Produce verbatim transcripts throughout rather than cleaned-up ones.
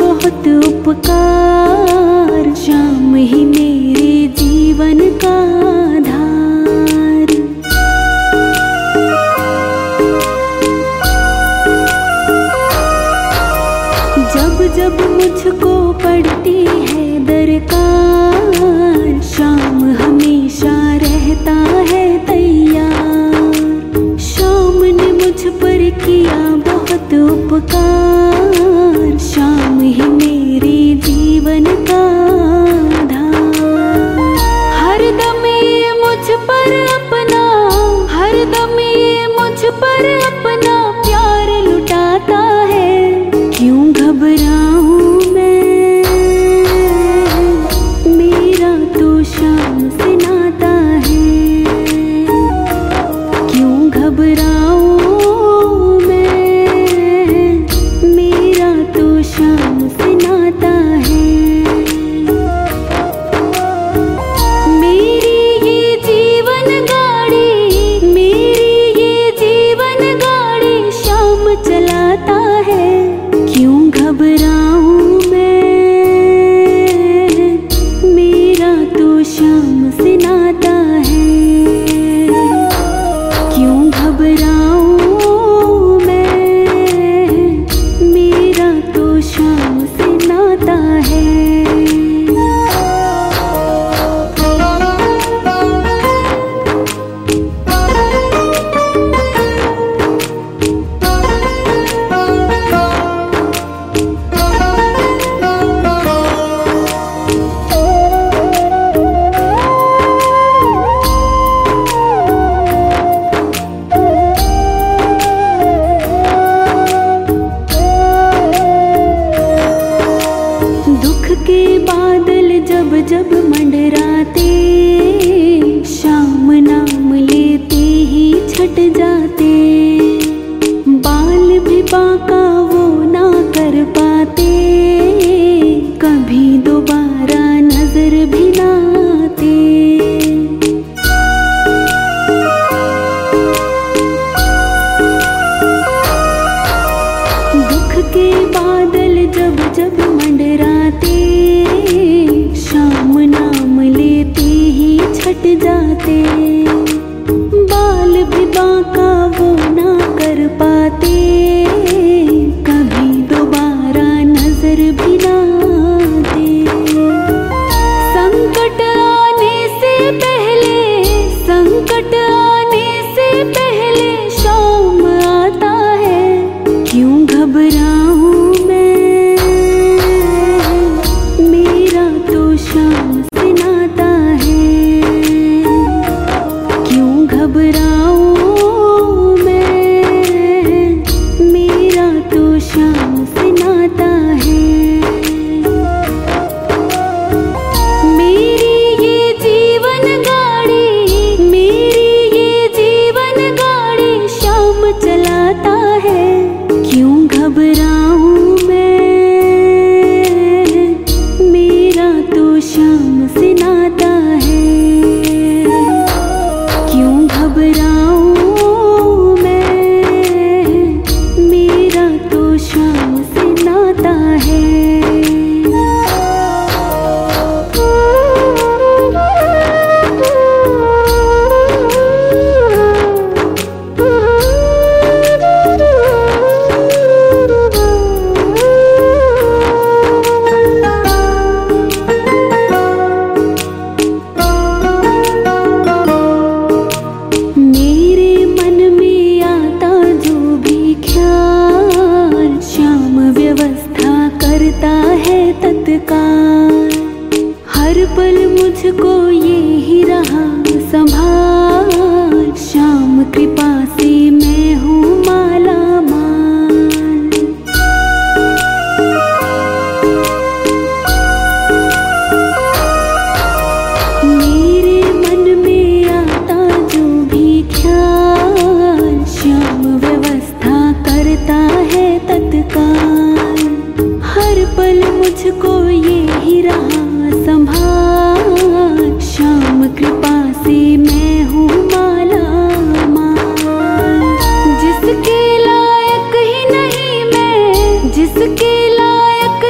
बहुत उपकार, श्याम ही मेरे जीवन का आधार। जब जब मुझको पड़ती है दरकार, श्याम हमेशा रहता है तैयार। श्याम ने मुझ पर किया बहुत उपकार, श्याम ही मेरे जीवन का आधार। हर दम ये मुझ पर अपना, हर दम ये मुझ पर अपना प्यार लुटाता है। क्यों घबराऊं मैं, मेरा तो श्याम से नाता है। क्यों घबराऊं जब मंडराते, श्याम नाम लेते ही छट जाते। बाल भी बाका वो ना कर पाते, कभी दोबारा नजर भी ना आते। दुख के बादल जब जब मंडराते, श्याम नाम लेते ही छट जाते। बाल भी बांका वो ना कर पाते, कभी दोबारा नजर भी ना आते। संकट आने से पहले, संकट आने से पहले श्याम आता है। क्यों घबराऊं तत्काल। हर पल मुझको ये ही रहा संभाल, श्याम कृपा से मैं हूँ माला माल। मेरे मन में आता जो भी ख्याल, श्याम व्यवस्था करता है तत्काल। हर पल मुझको ये ही रहा संभाल, श्याम कृपा से मैं हूँ माला माल। जिसके लायक ही नहीं मैं, जिसके लायक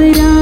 घबरा।